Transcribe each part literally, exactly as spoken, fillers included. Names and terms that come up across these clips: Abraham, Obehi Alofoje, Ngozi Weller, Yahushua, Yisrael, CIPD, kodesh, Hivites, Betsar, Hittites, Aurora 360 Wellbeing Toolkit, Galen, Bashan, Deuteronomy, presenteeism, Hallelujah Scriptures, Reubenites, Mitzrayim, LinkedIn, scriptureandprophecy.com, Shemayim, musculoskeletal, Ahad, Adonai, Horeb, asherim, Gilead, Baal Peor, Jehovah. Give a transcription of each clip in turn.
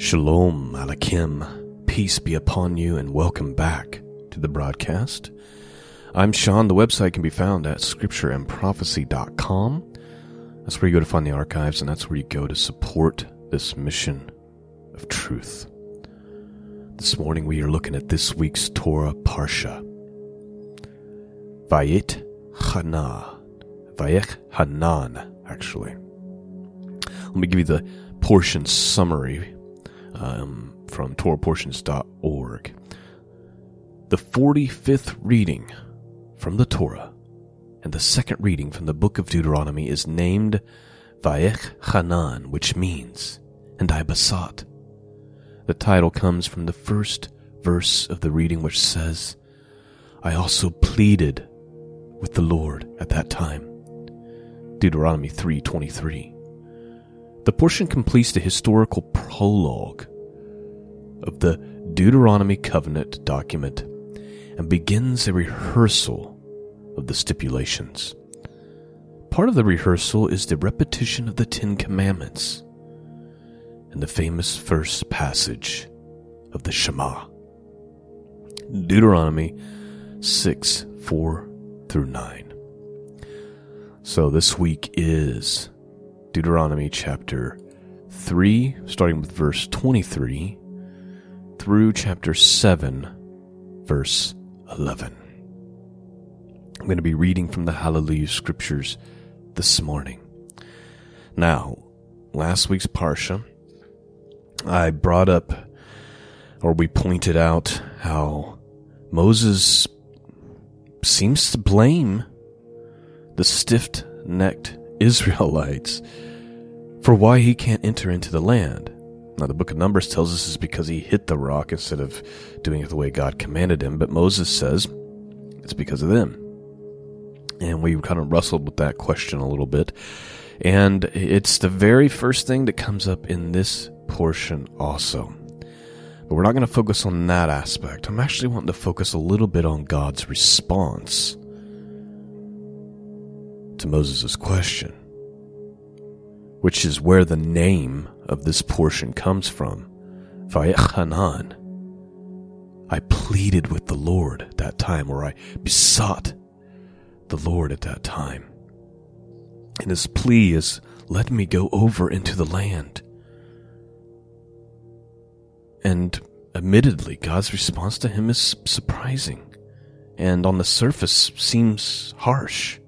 Shalom Aleichem, peace be upon you, and welcome back to the broadcast. I'm Sean. The website can be found at scripture and prophecy dot com. That's where you go to find the archives, and that's where you go to support this mission of truth. This morning we are looking at this week's Torah Parsha. Va'etchanan. Va'etchanan, actually. Let me give you the portion summary Um, from torah portions dot org. The forty-fifth reading from the Torah and the second reading from the book of Deuteronomy is named Va'etchanan, which means, and I besought. The title comes from the first verse of the reading, which says, I also pleaded with the Lord at that time. Deuteronomy three twenty-three. The portion completes the historical prologue of the Deuteronomy covenant document and begins a rehearsal of the stipulations. Part of the rehearsal is the repetition of the Ten Commandments and the famous first passage of the Shema. Deuteronomy six, four through nine. So this week is Deuteronomy chapter three, starting with verse twenty-three, through chapter seven, verse eleven. I'm going to be reading from the Hallelujah Scriptures this morning. Now, last week's Parsha, I brought up, or we pointed out, how Moses seems to blame the stiff-necked Israelites for why he can't enter into the land. Now, the book of Numbers tells us it's because he hit the rock instead of doing it the way God commanded him, but Moses says it's because of them. And we kind of wrestled with that question a little bit. And it's the very first thing that comes up in this portion also. But we're not going to focus on that aspect. I'm actually wanting to focus a little bit on God's response to Moses' question, which is where the name of this portion comes from. Va'etchanan. I pleaded with the Lord at that time, or I besought the Lord at that time. And his plea is, let me go over into the land. And admittedly, God's response to him is surprising, and on the surface seems harsh.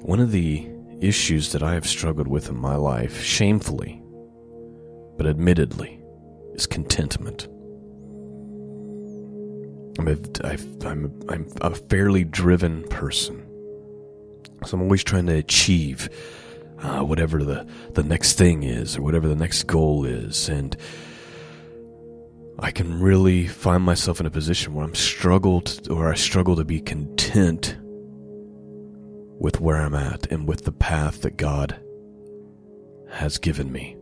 One of the issues that I have struggled with in my life, shamefully, but admittedly, is contentment. I'm a, I'm a, I'm a fairly driven person, so I'm always trying to achieve uh, whatever the, the next thing is, or whatever the next goal is, and I can really find myself in a position where I'm struggled, or I struggle to be content with where I'm at and with the path that God has given me.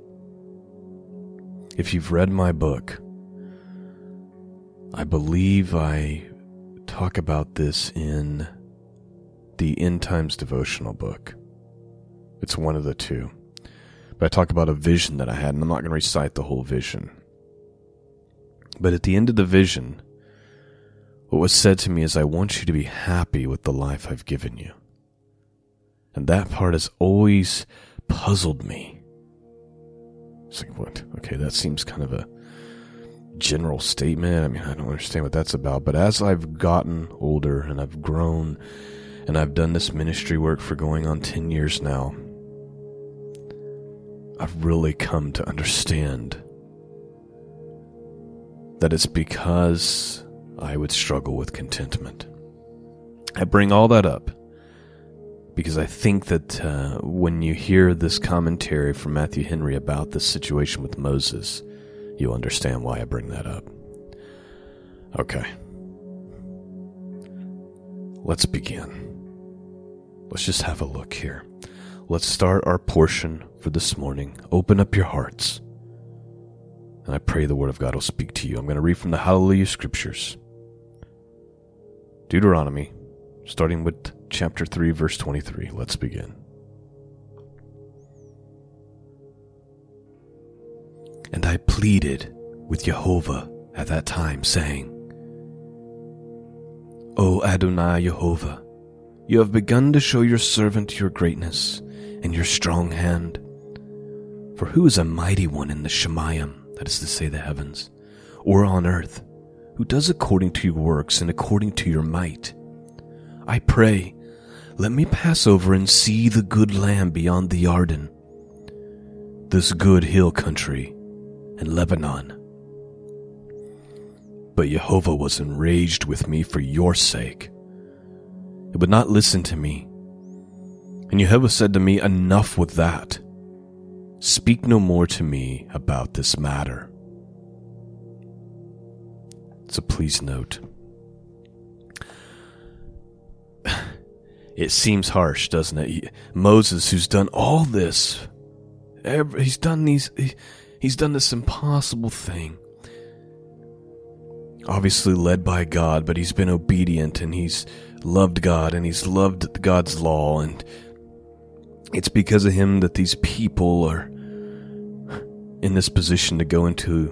If you've read my book, I believe I talk about this in the End Times devotional book. It's one of the two. But I talk about a vision that I had, and I'm not going to recite the whole vision. But at the end of the vision, what was said to me is, I want you to be happy with the life I've given you. And that part has always puzzled me. It's like, what? Okay, that seems kind of a general statement. I mean, I don't understand what that's about. But as I've gotten older and I've grown and I've done this ministry work for going on ten years now, I've really come to understand that it's because I would struggle with contentment. I bring all that up because I think that uh, when you hear this commentary from Matthew Henry about this situation with Moses, you'll understand why I bring that up. Okay. Let's begin. Let's just have a look here. Let's start our portion for this morning. Open up your hearts, and I pray the Word of God will speak to you. I'm going to read from the Hallelujah Scriptures. Deuteronomy, starting with chapter three, verse twenty-three. Let's begin. And I pleaded with Yehovah at that time, saying, O Adonai Yehovah, you have begun to show your servant your greatness and your strong hand. For who is a mighty one in the Shemayim, that is to say the heavens, or on earth, who does according to your works and according to your might? I pray, let me pass over and see the good land beyond the Yarden, this good hill country, and Lebanon. But Yehovah was enraged with me for your sake. It would not listen to me. And Yehovah said to me, Enough with that. Speak no more to me about this matter. So please note. It seems harsh, doesn't it? Moses, who's done all this, he's done these, he's done this impossible thing. Obviously led by God, but he's been obedient and he's loved God and he's loved God's law, and it's because of him that these people are in this position to go into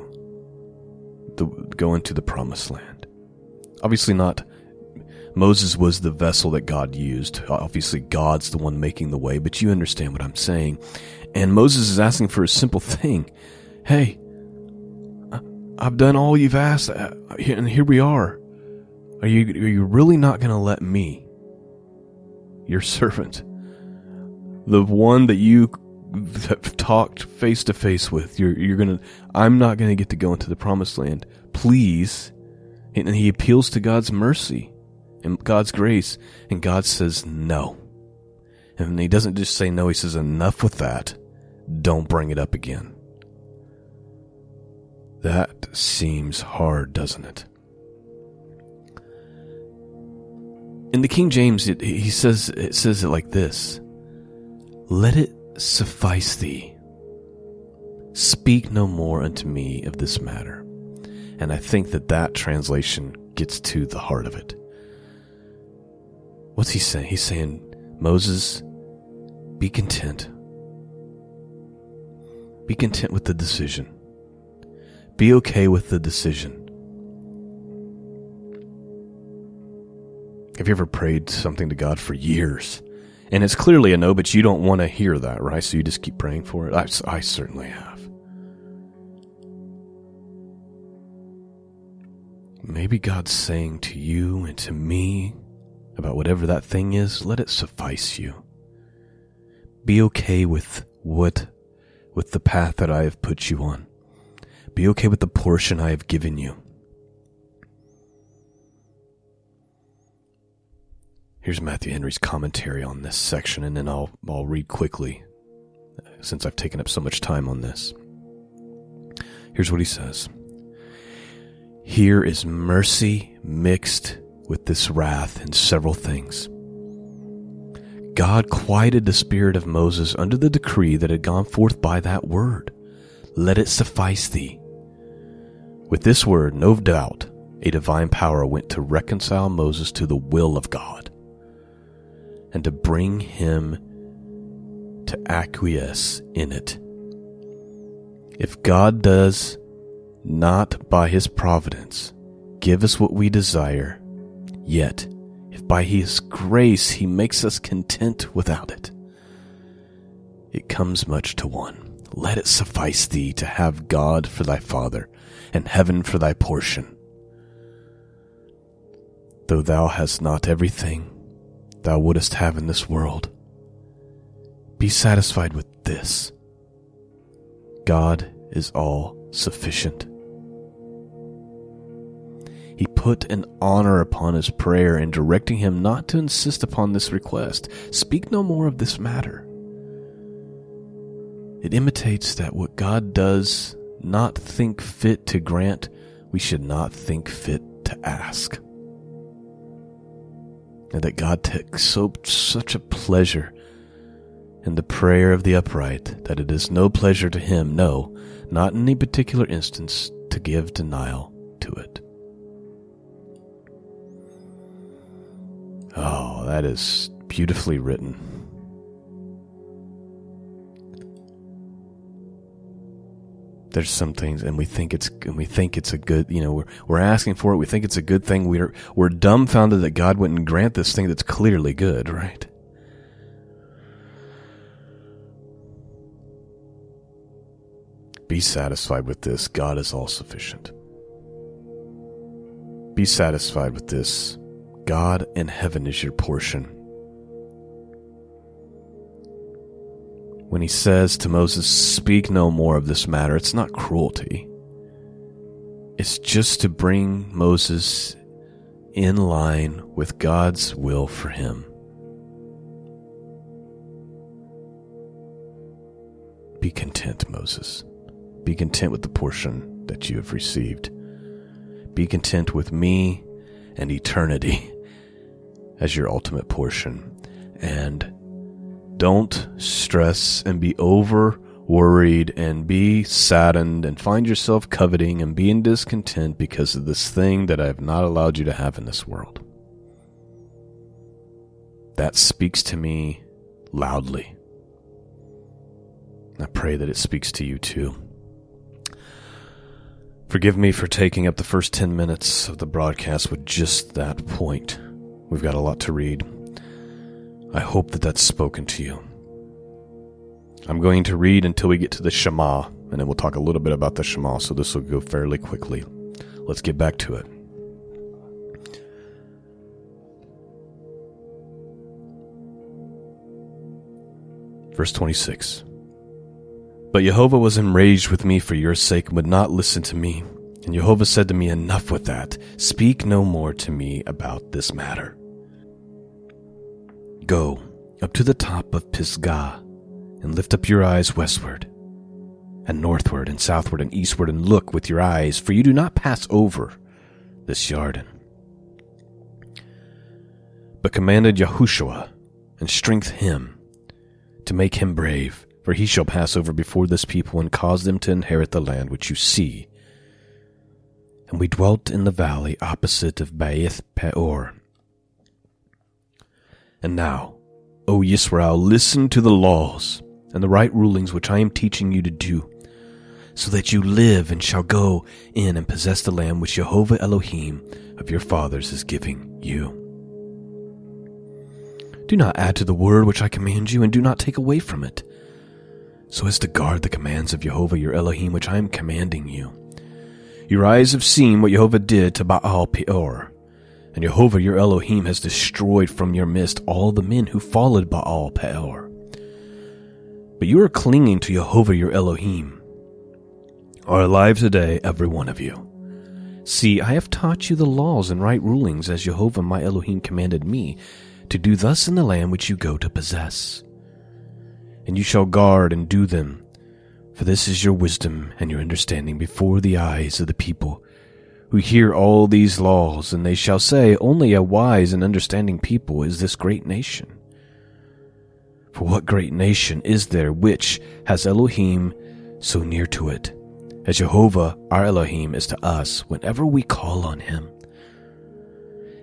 the go into the promised land. Obviously not. Moses was the vessel that God used. Obviously, God's the one making the way, but you understand what I'm saying. And Moses is asking for a simple thing. Hey, I've done all you've asked, and here we are. Are you, are you really not going to let me, your servant, the one that you have talked face to face with, you're, you're going to, I'm not going to get to go into the promised land. Please. And he appeals to God's mercy and God's grace, and God says no. And he doesn't just say no, he says enough with that. Don't bring it up again. That seems hard, doesn't it? In the King James, it, he says it says it like this: Let it suffice thee. Speak no more unto me of this matter. And I think that that translation gets to the heart of it. What's he saying? He's saying, Moses, be content. Be content with the decision. Be okay with the decision. Have you ever prayed something to God for years? And it's clearly a no, but you don't want to hear that, right? So you just keep praying for it. I, I certainly have. Maybe God's saying to you and to me, about whatever that thing is, let it suffice you. Be okay with what, with the path that I have put you on. Be okay with the portion I have given you. Here's Matthew Henry's commentary on this section, and then I'll, I'll read quickly, since I've taken up so much time on this. Here's what he says. Here is mercy mixed with this wrath in several things. God quieted the spirit of Moses under the decree that had gone forth by that word, let it suffice thee. With this word, no doubt, a divine power went to reconcile Moses to the will of God and to bring him to acquiesce in it. If God does not by his providence give us what we desire, yet, if by his grace he makes us content without it, it comes much to one. Let it suffice thee to have God for thy father, and heaven for thy portion. Though thou hast not everything thou wouldest have in this world, be satisfied with this. God is all sufficient. He put an honor upon his prayer in directing him not to insist upon this request. Speak no more of this matter. It imitates that what God does not think fit to grant, we should not think fit to ask. And that God takes so, such a pleasure in the prayer of the upright that it is no pleasure to him, no, not in any particular instance, to give denial to it. Oh, that is beautifully written. there's some things, and we think it's and we think it's a good, you know, we're we're asking for it. We think it's a good thing. We're we're dumbfounded that God wouldn't grant this thing that's clearly good, right? Be satisfied with this. God is all sufficient. Be satisfied with this. God in heaven is your portion. When he says to Moses, speak no more of this matter, it's not cruelty. It's just to bring Moses in line with God's will for him. Be content, Moses. Be content with the portion that you have received. Be content with me and eternity as your ultimate portion. And don't stress and be over worried and be saddened and find yourself coveting and being discontent because of this thing that I have not allowed you to have in this world. That speaks to me loudly. I pray that it speaks to you too. Forgive me for taking up the first ten minutes of the broadcast with just that point. We've got a lot to read. I hope that that's spoken to you. I'm going to read until we get to the Shema, and then we'll talk a little bit about the Shema, so this will go fairly quickly. Let's get back to it. Verse twenty-six. But Yehovah was enraged with me for your sake and would not listen to me. And Yehovah said to me, enough with that. Speak no more to me about this matter. Go up to the top of Pisgah and lift up your eyes westward and northward and southward and eastward and look with your eyes, for you do not pass over this Yarden. But commanded Yahushua and strength him to make him brave. For he shall pass over before this people and cause them to inherit the land which you see. And we dwelt in the valley opposite of Baal Peor. And now, O Yisrael, listen to the laws and the right rulings which I am teaching you to do, so that you live and shall go in and possess the land which Jehovah Elohim of your fathers is giving you. Do not add to the word which I command you, and do not take away from it, so as to guard the commands of Yehovah your Elohim, which I am commanding you. Your eyes have seen what Yehovah did to Baal Peor, and Yehovah your Elohim has destroyed from your midst all the men who followed Baal Peor. But you are clinging to Yehovah your Elohim, are alive today, every one of you. See, I have taught you the laws and right rulings as Yehovah my Elohim commanded me, to do thus in the land which you go to possess. And you shall guard and do them, for this is your wisdom and your understanding before the eyes of the people, who hear all these laws, and they shall say, only a wise and understanding people is this great nation. For what great nation is there which has Elohim so near to it, as Jehovah our Elohim is to us whenever we call on him?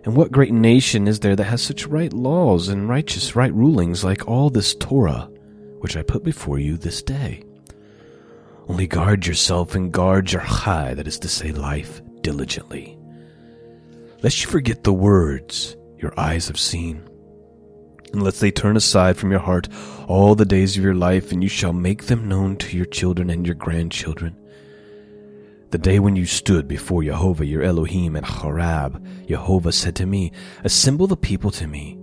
And what great nation is there that has such right laws and righteous right rulings like all this Torah, which I put before you this day? Only guard yourself and guard your chai, that is to say, life, diligently, lest you forget the words your eyes have seen, and lest they turn aside from your heart all the days of your life, and you shall make them known to your children and your grandchildren. The day when you stood before Yehovah your Elohim in Horeb, Yehovah said to me, assemble the people to me,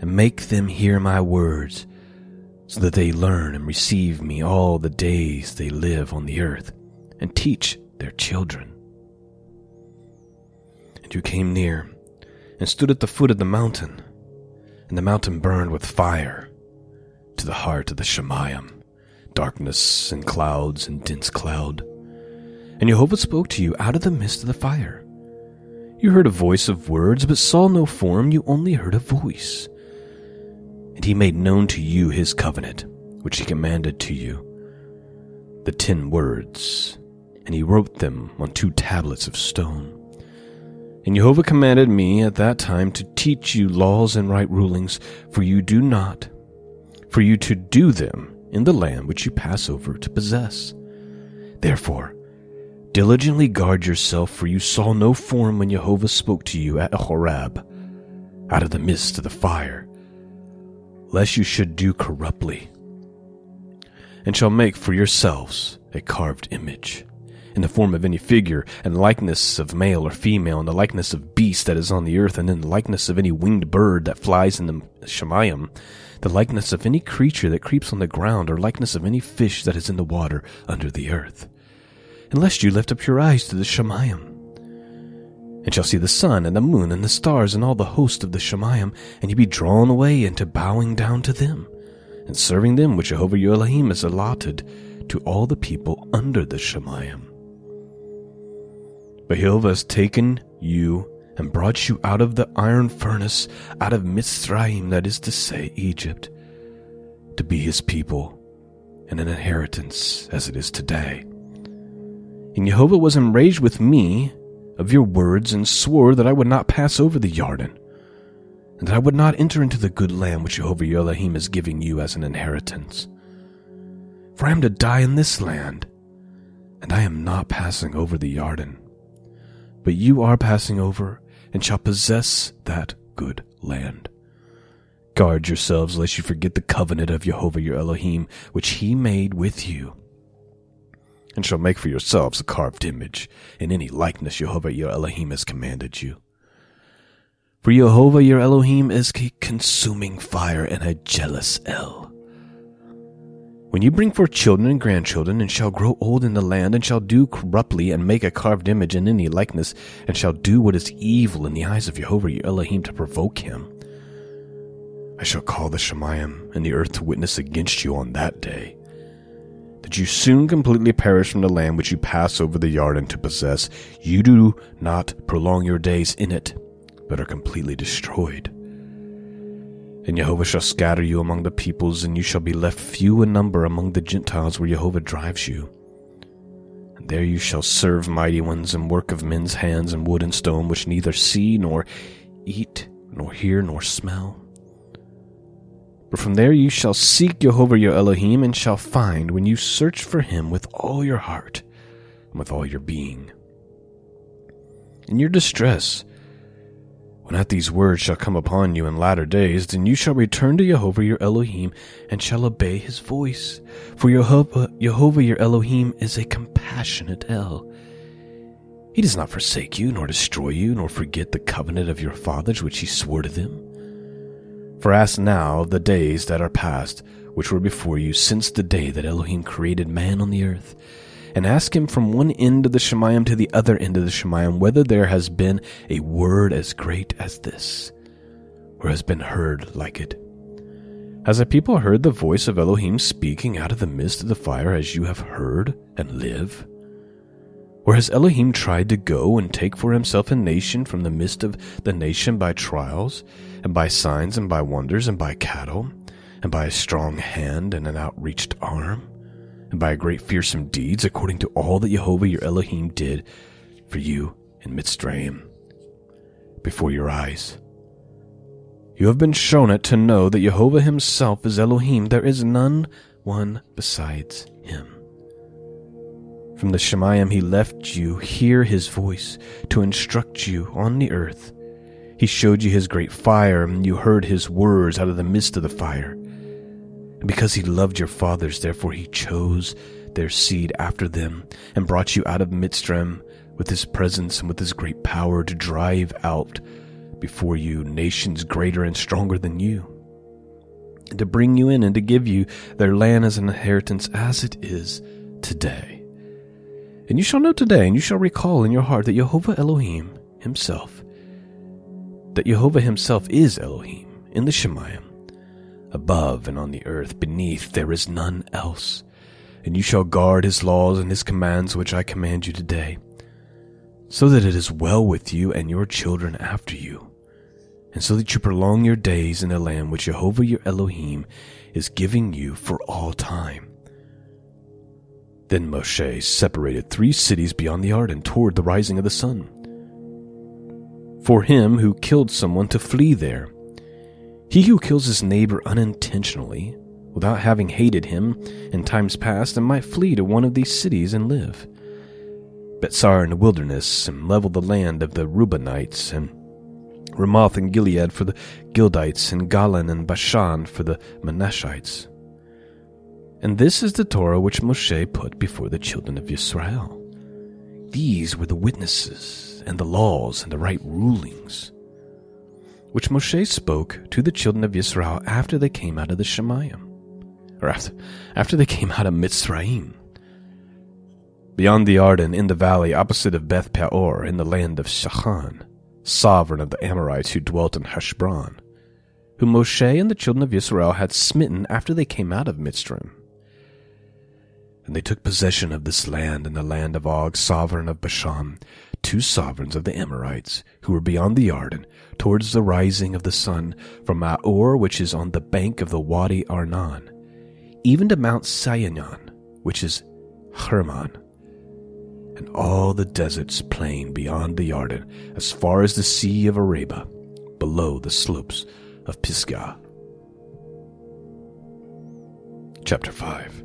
and make them hear my words, so that they learn and receive me all the days they live on the earth, and teach their children. And you came near, and stood at the foot of the mountain, and the mountain burned with fire to the heart of the Shemayim, darkness and clouds and dense cloud. And Yehovah spoke to you out of the midst of the fire. You heard a voice of words, but saw no form, you only heard a voice. And he made known to you his covenant, which he commanded to you, the ten words, and he wrote them on two tablets of stone. And Yehovah commanded me at that time to teach you laws and right rulings, for you do not, for you to do them in the land which you pass over to possess. Therefore, diligently guard yourself, for you saw no form when Yehovah spoke to you at Horeb, out of the midst of the fire, lest you should do corruptly, and shall make for yourselves a carved image, in the form of any figure, and likeness of male or female, and the likeness of beast that is on the earth, and in the likeness of any winged bird that flies in the Shemayim, the likeness of any creature that creeps on the ground, or likeness of any fish that is in the water under the earth. Unless you lift up your eyes to the Shemayim, and shall see the sun, and the moon, and the stars, and all the host of the Shemayim, and you be drawn away into bowing down to them, and serving them which Jehovah your Elohim has allotted to all the people under the Shemayim. But Jehovah has taken you and brought you out of the iron furnace, out of Mitzrayim, that is to say, Egypt, to be his people and an inheritance as it is today. And Jehovah was enraged with me of your words, and swore that I would not pass over the Yarden, and that I would not enter into the good land which Jehovah your Elohim is giving you as an inheritance. For I am to die in this land, and I am not passing over the Yarden. But you are passing over, and shall possess that good land. Guard yourselves, lest you forget the covenant of Jehovah your Elohim, which he made with you, and shall make for yourselves a carved image, in any likeness Jehovah your Elohim has commanded you. For Jehovah your Elohim is a consuming fire and a jealous El. When you bring forth children and grandchildren, and shall grow old in the land, and shall do corruptly, and make a carved image in any likeness, and shall do what is evil in the eyes of Jehovah your Elohim to provoke him, I shall call the Shemayim and the earth to witness against you on that day, that you soon completely perish from the land which you pass over the Yarden to possess. You do not prolong your days in it, but are completely destroyed. And Jehovah shall scatter you among the peoples, and you shall be left few in number among the Gentiles where Jehovah drives you. And there you shall serve mighty ones, and work of men's hands, and wood and stone, which neither see, nor eat, nor hear, nor smell. But from there you shall seek Jehovah your Elohim, and shall find when you search for him with all your heart, and with all your being. In your distress, when at these words shall come upon you in latter days, then you shall return to Jehovah your Elohim, and shall obey his voice. For Jehovah, Jehovah your Elohim is a compassionate El. He does not forsake you, nor destroy you, nor forget the covenant of your fathers which he swore to them. For ask now of the days that are past, which were before you, since the day that Elohim created man on the earth. And ask him from one end of the Shemayim to the other end of the Shemayim whether there has been a word as great as this, or has been heard like it. Has the people heard the voice of Elohim speaking out of the midst of the fire as you have heard and live? Or has Elohim tried to go and take for himself a nation from the midst of the nation by trials, and by signs, and by wonders, and by cattle, and by a strong hand and an outreached arm, and by great fearsome deeds, according to all that Jehovah your Elohim did for you in Mitzrayim, before your eyes? You have been shown it to know that Jehovah himself is Elohim, there is none one besides him. From the Shemayim he left you hear his voice, to instruct you on the earth. He showed you his great fire, and you heard his words out of the midst of the fire. And because he loved your fathers, therefore he chose their seed after them, and brought you out of Mitzrayim with his presence and with his great power, to drive out before you nations greater and stronger than you, and to bring you in and to give you their land as an inheritance as it is today. And you shall know today, and you shall recall in your heart that Jehovah Elohim himself, that Jehovah himself is Elohim in the Shemayim, above and on the earth, beneath, there is none else. And you shall guard his laws and his commands which I command you today, so that it is well with you and your children after you, and so that you prolong your days in the land which Jehovah your Elohim is giving you for all time. Then Moshe separated three cities beyond the Yarden toward the rising of the sun, for him who killed someone to flee there. He who kills his neighbor unintentionally without having hated him in times past, and might flee to one of these cities and live. Betsar in the wilderness, and level the land of the Reubenites, and Ramoth and Gilead for the Gildites, and Galen and Bashan for the Manassehites. And this is the Torah which Moshe put before the children of Yisrael. These were the witnesses, and the laws, and the right rulings, which Moshe spoke to the children of Yisrael after they came out of the Shemayim, or after, after they came out of Mitzrayim, beyond the Yarden, in the valley opposite of Baal Peor, in the land of Sihon, sovereign of the Amorites who dwelt in Heshbon, whom Moshe and the children of Yisrael had smitten after they came out of Mitzrayim. And they took possession of this land and the land of Og, sovereign of Bashan, two sovereigns of the Amorites, who were beyond the Yarden, towards the rising of the sun, from Aor, which is on the bank of the Wadi Arnon, even to Mount Sinai, which is Hermon, and all the deserts plain beyond the Yarden, as far as the sea of Araba, below the slopes of Pisgah. Chapter five.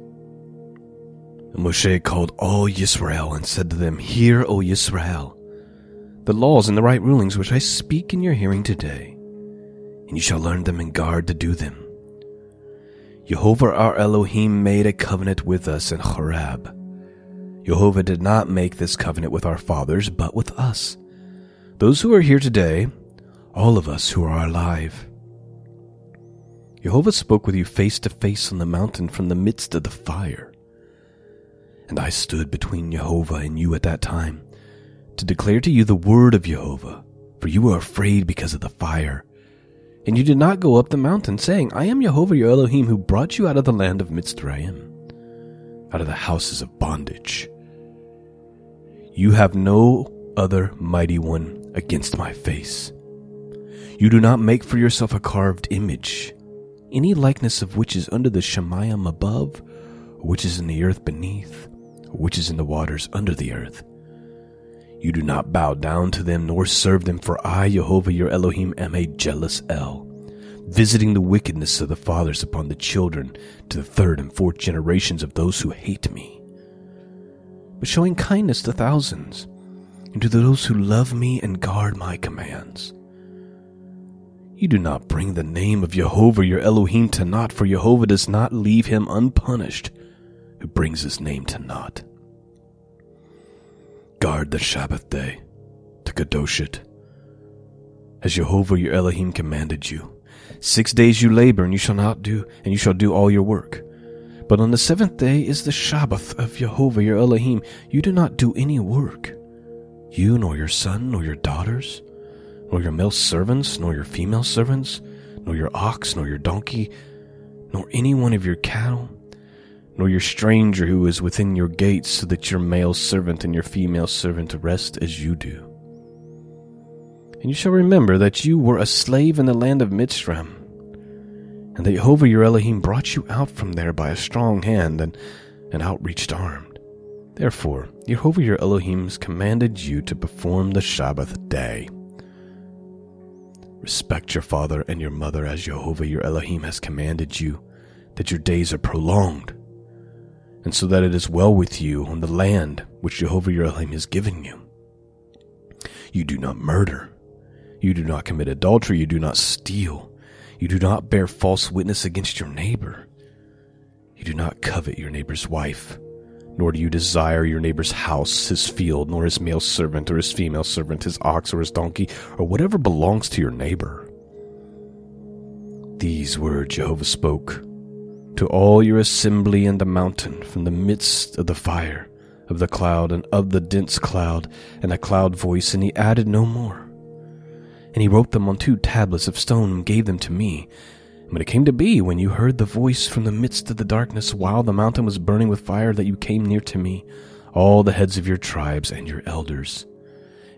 And Moshe called all Yisrael and said to them, Hear, O Yisrael, the laws and the right rulings which I speak in your hearing today, and you shall learn them and guard to do them. Yehovah our Elohim made a covenant with us in Horeb. Yehovah did not make this covenant with our fathers, but with us, those who are here today, all of us who are alive. Yehovah spoke with you face to face on the mountain from the midst of the fire. And I stood between Yehovah and you at that time, to declare to you the word of Yehovah, for you were afraid because of the fire. And you did not go up the mountain, saying, I am Yehovah your Elohim, who brought you out of the land of Mitzrayim, out of the houses of bondage. You have no other mighty one against my face. You do not make for yourself a carved image, any likeness of which is under the Shemayim above, or which is in the earth beneath, or which is in the waters under the earth. You do not bow down to them, nor serve them, for I, Jehovah your Elohim, am a jealous El, visiting the wickedness of the fathers upon the children to the third and fourth generations of those who hate me, but showing kindness to thousands, and to those who love me and guard my commands. You do not bring the name of Yehovah your Elohim to naught, for Yehovah does not leave him unpunished who brings his name to naught. Guard the Sabbath day, to kadosh it, as Yehovah your Elohim commanded you. Six days you labor, and you shall not do, and you shall do all your work. But on the seventh day is the Sabbath of Yehovah your Elohim. You do not do any work, you nor your son, nor your daughters, nor your male servants, nor your female servants, nor your ox, nor your donkey, nor any one of your cattle, nor your stranger who is within your gates, so that your male servant and your female servant rest as you do. And you shall remember that you were a slave in the land of Mitzrayim, and that Jehovah your Elohim brought you out from there by a strong hand and an outreached arm. Therefore, Jehovah your Elohim has commanded you to perform the Sabbath day. Respect your father and your mother, as Yehovah your Elohim has commanded you, that your days are prolonged, and so that it is well with you on the land which Yehovah your Elohim has given you. You do not murder. You do not commit adultery. You do not steal. You do not bear false witness against your neighbor. You do not covet your neighbor's wife, nor do you desire your neighbor's house, his field, nor his male servant, or his female servant, his ox, or his donkey, or whatever belongs to your neighbor. These words Jehovah spoke to all your assembly in the mountain, from the midst of the fire, of the cloud, and of the dense cloud, and a cloud voice, and he added no more. And he wrote them on two tablets of stone, and gave them to me. But it came to be, when you heard the voice from the midst of the darkness, while the mountain was burning with fire, that you came near to me, all the heads of your tribes and your elders,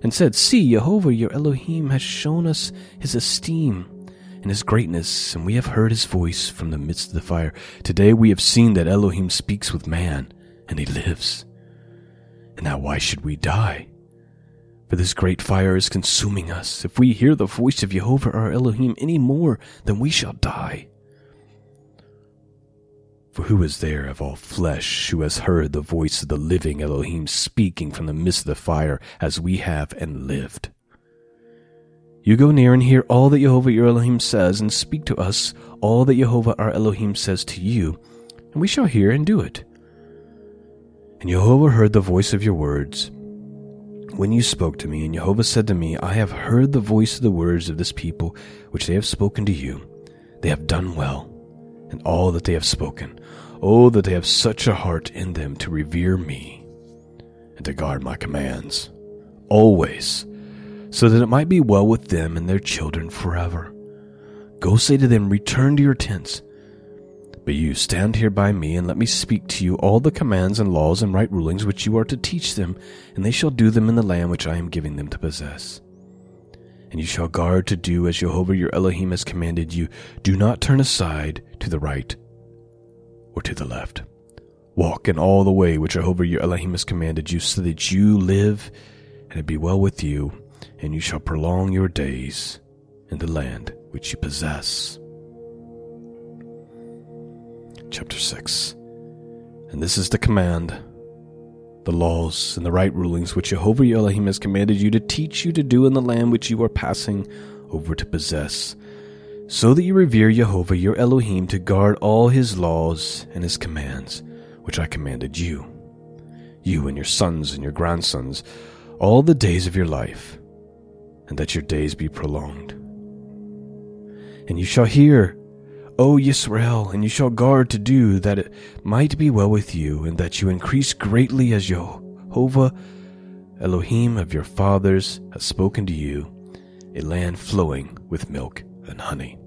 and said, See, Yehovah your Elohim has shown us his esteem and his greatness, and we have heard his voice from the midst of the fire. Today we have seen that Elohim speaks with man, and he lives. And now why should we die? For this great fire is consuming us. If we hear the voice of Yehovah our Elohim any more, then we shall die. For who is there of all flesh who has heard the voice of the living Elohim speaking from the midst of the fire as we have and lived? You go near and hear all that Yehovah your Elohim says, and speak to us all that Yehovah our Elohim says to you, and we shall hear and do it. And Yehovah heard the voice of your words when you spoke to me, and Yehovah said to me, I have heard the voice of the words of this people which they have spoken to you. They have done well, and all that they have spoken. Oh, that they have such a heart in them to revere me and to guard my commands always, so that it might be well with them and their children forever. Go say to them, return to your tents. But you stand here by me, and let me speak to you all the commands and laws and right rulings which you are to teach them, and they shall do them in the land which I am giving them to possess. And you shall guard to do as Jehovah your Elohim has commanded you. Do not turn aside to the right or to the left. Walk in all the way which Jehovah your Elohim has commanded you, so that you live and it be well with you, and you shall prolong your days in the land which you possess. Chapter six. And this is the command, the laws and the right rulings which Jehovah your Elohim has commanded you to teach you to do in the land which you are passing over to possess, so that you revere Jehovah your Elohim to guard all his laws and his commands, which I commanded you, you and your sons and your grandsons, all the days of your life, and that your days be prolonged. And you shall hear, O Yisrael, and you shall guard to do, that it might be well with you, and that you increase greatly as Jehovah, Elohim of your fathers, has spoken to you, a land flowing with milk and honey.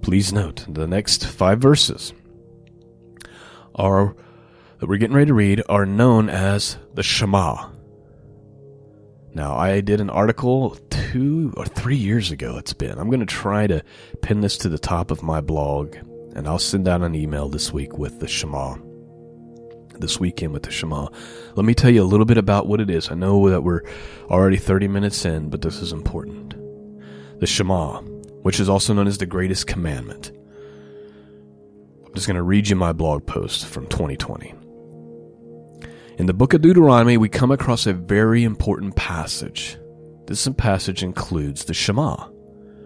Please note, the next five verses are, that we're getting ready to read, are known as the Shema. Now, I did an article two or three years ago, it's been. I'm going to try to pin this to the top of my blog, and I'll send out an email this week with the Shema. This weekend with the Shema. Let me tell you a little bit about what it is. I know that we're already thirty minutes in, but this is important. The Shema, which is also known as the greatest commandment. I'm just going to read you my blog post from twenty twenty. In the book of Deuteronomy, we come across a very important passage. This passage includes the Shema,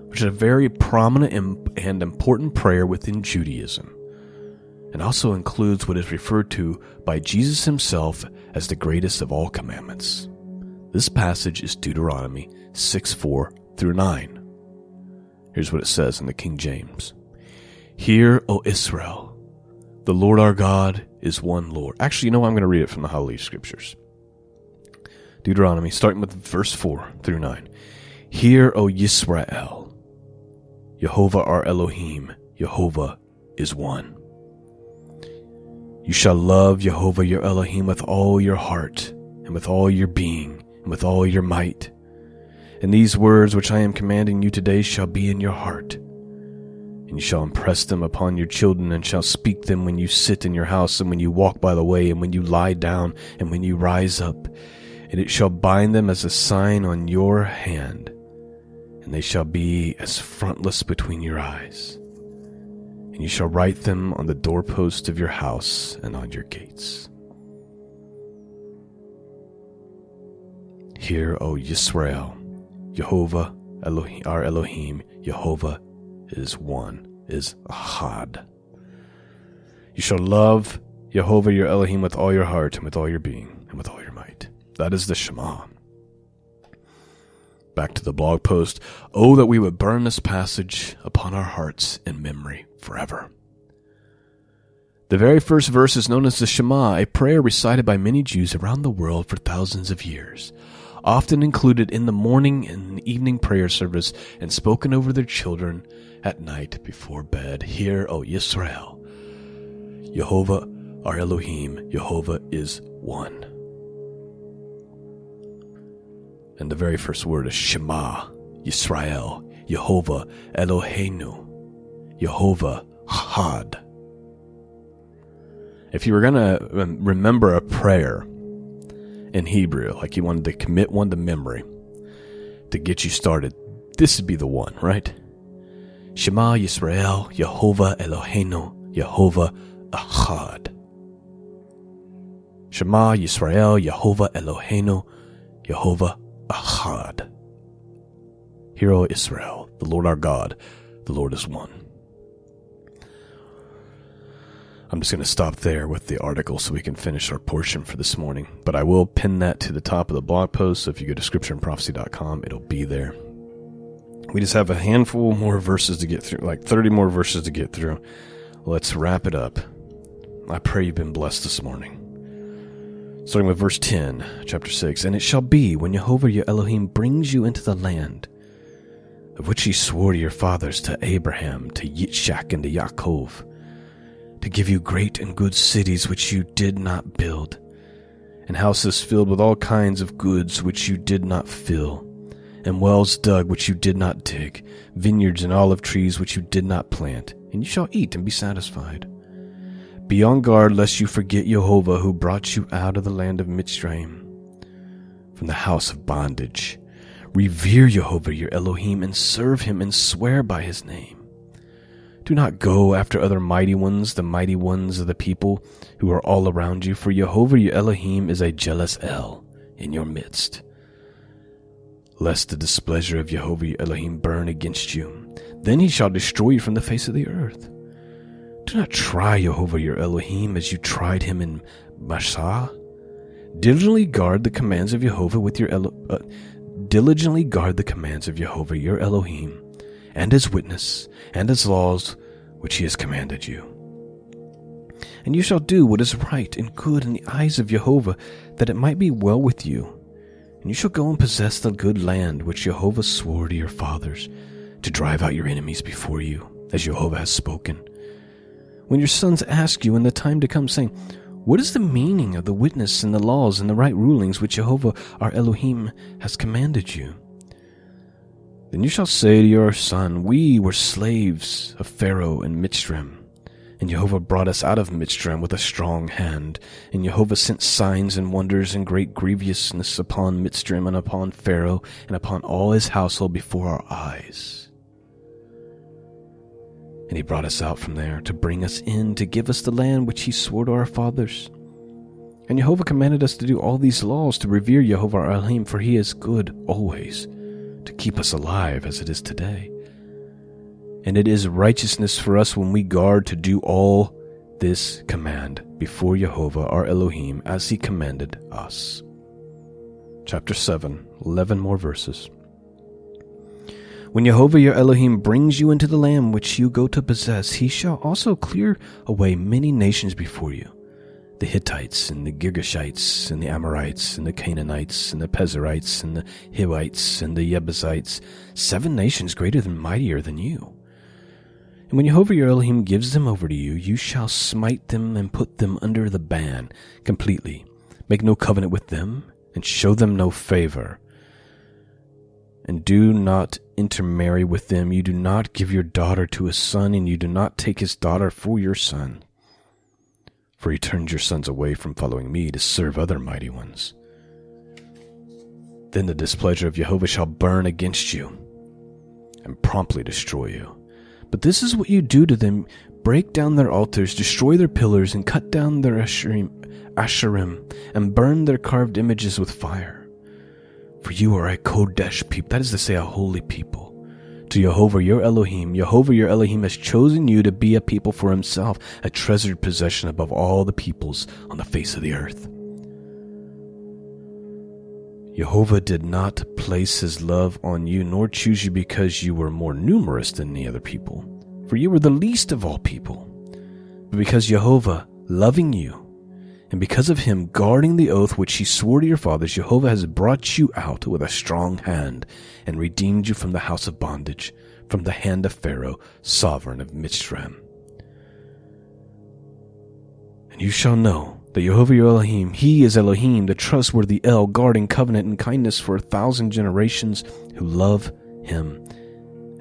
which is a very prominent and important prayer within Judaism, and also includes what is referred to by Jesus himself as the greatest of all commandments. This passage is Deuteronomy six four through nine. Here's what it says in the King James. Hear, O Israel, the Lord our God is one Lord. Actually, you know what? I'm going to read it from the Hallelujah Scriptures. Deuteronomy, starting with verse four through nine. Hear, O Yisrael, Yehovah our Elohim, Yehovah is one. You shall love Yehovah your Elohim with all your heart, and with all your being, and with all your might. And these words which I am commanding you today shall be in your heart. And you shall impress them upon your children, and shall speak them when you sit in your house, and when you walk by the way, and when you lie down, and when you rise up. And it shall bind them as a sign on your hand, and they shall be as frontlets between your eyes. And you shall write them on the doorposts of your house and on your gates. Hear, O Yisrael, Yehovah, Elohim, our Elohim, Yehovah is one, is Ahad. You shall love Yehovah your Elohim with all your heart, and with all your being, and with all your might. That is the Shema. Back to the blog post. Oh, that we would burn this passage upon our hearts in memory forever. The very first verse is known as the Shema, a prayer recited by many Jews around the world for thousands of years, often included in the morning and evening prayer service, and spoken over their children at night before bed. Hear, O Yisrael, Yehovah, our Elohim, Yehovah is one. And the very first word is Shema, Yisrael, Yehovah, Eloheinu, Yehovah, Ahad. If you were going to remember a prayer in Hebrew, like you wanted to commit one to memory to get you started, this would be the one, right? Shema Yisrael, Yehovah Eloheinu, Yehovah Ahad. Shema Yisrael, Yehovah Eloheinu, Yehovah Ahad. Hear, O Israel, the Lord our God, the Lord is one. I'm just going to stop there with the article so we can finish our portion for this morning. But I will pin that to the top of the blog post, so if you go to scripture and prophecy dot com, it'll be there. We just have a handful more verses to get through, like thirty more verses to get through. Let's wrap it up. I pray you've been blessed this morning. Starting with verse ten, chapter six. And it shall be when Jehovah your Elohim brings you into the land of which he swore to your fathers, to Abraham, to Yitzhak, and to Yaakov, to give you great and good cities which you did not build, and houses filled with all kinds of goods which you did not fill, and wells dug which you did not dig, vineyards and olive trees which you did not plant, and you shall eat and be satisfied. Be on guard lest you forget Jehovah, who brought you out of the land of Mitzrayim, from the house of bondage. Revere Jehovah your Elohim, and serve him, and swear by his name. Do not go after other mighty ones, the mighty ones of the people who are all around you, for Jehovah your Elohim is a jealous El in your midst. Lest the displeasure of Jehovah your Elohim burn against you, then he shall destroy you from the face of the earth. Do not try Jehovah your Elohim as you tried him in Bashan. Diligently guard the commands of Jehovah with your Elo- uh, diligently guard the commands of Jehovah your Elohim, and his witness, and his laws, which he has commanded you. And you shall do what is right and good in the eyes of Jehovah, that it might be well with you. And you shall go and possess the good land which Jehovah swore to your fathers, to drive out your enemies before you, as Jehovah has spoken. When your sons ask you in the time to come, saying, What is the meaning of the witness and the laws and the right rulings which Jehovah our Elohim has commanded you? Then you shall say to your son, We were slaves of Pharaoh in Mitzrayim, and Jehovah brought us out of Mitzrayim with a strong hand. And Jehovah sent signs and wonders and great grievousness upon Mitzrayim and upon Pharaoh and upon all his household before our eyes. And he brought us out from there to bring us in, to give us the land which he swore to our fathers. And Jehovah commanded us to do all these laws, to revere Jehovah our Elohim, for he is good always, to keep us alive as it is today. And it is righteousness for us when we guard to do all this command before Jehovah our Elohim as he commanded us. Chapter seven, eleven more verses. When Jehovah your Elohim brings you into the land which you go to possess, he shall also clear away many nations before you, the Hittites, and the Girgashites, and the Amorites, and the Canaanites, and the Pezerites, and the Hivites, and the Jebusites, seven nations greater and mightier than you. And when Jehovah your Elohim gives them over to you, you shall smite them and put them under the ban completely, make no covenant with them, and show them no favor. And do not intermarry with them. You do not give your daughter to his son, and you do not take his daughter for your son. For he turns your sons away from following me to serve other mighty ones. Then the displeasure of Jehovah shall burn against you and promptly destroy you. But this is what you do to them. Break down their altars, destroy their pillars, and cut down their asherim, asherim and burn their carved images with fire. For you are a Kodesh people, that is to say, a holy people, to Jehovah your Elohim. Jehovah your Elohim has chosen you to be a people for himself, a treasured possession above all the peoples on the face of the earth. Jehovah did not place his love on you, nor choose you because you were more numerous than the other people, for you were the least of all people. But because Jehovah, loving you, and because of him guarding the oath which he swore to your fathers, Jehovah has brought you out with a strong hand and redeemed you from the house of bondage, from the hand of Pharaoh, sovereign of Mitzrayim. And you shall know that Jehovah your Elohim, he is Elohim, the trustworthy El, guarding covenant and kindness for a thousand generations who love him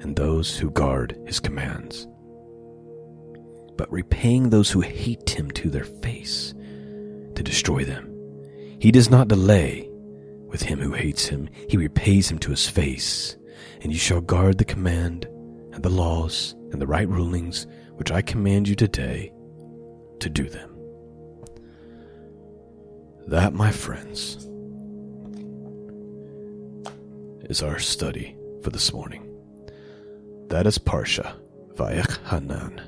and those who guard his commands, but repaying those who hate him to their face, to destroy them. He does not delay with him who hates him. He repays him to his face. And you shall guard the command and the laws and the right rulings which I command you today, to do them. That, my friends, is our study for this morning. That is Parsha Va'etchanan.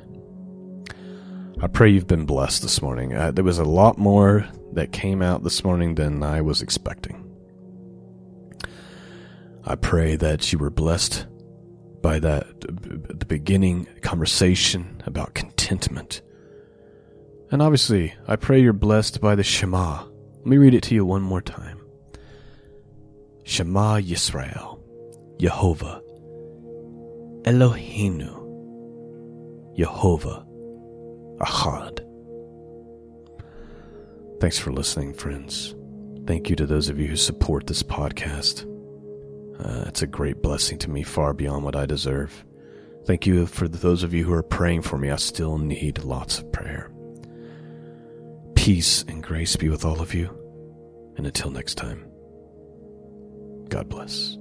I pray you've been blessed this morning. Uh, there was a lot more that came out this morning than I was expecting. I pray that you were blessed by that the beginning conversation about contentment. And obviously, I pray you're blessed by the Shema. Let me read it to you one more time. Shema Yisrael, Yehovah, Eloheinu, Yehovah, Ahad. Thanks for listening, friends. Thank you to those of you who support this podcast. Uh, it's a great blessing to me, far beyond what I deserve. Thank you for those of you who are praying for me. I still need lots of prayer. Peace and grace be with all of you. And until next time, God bless.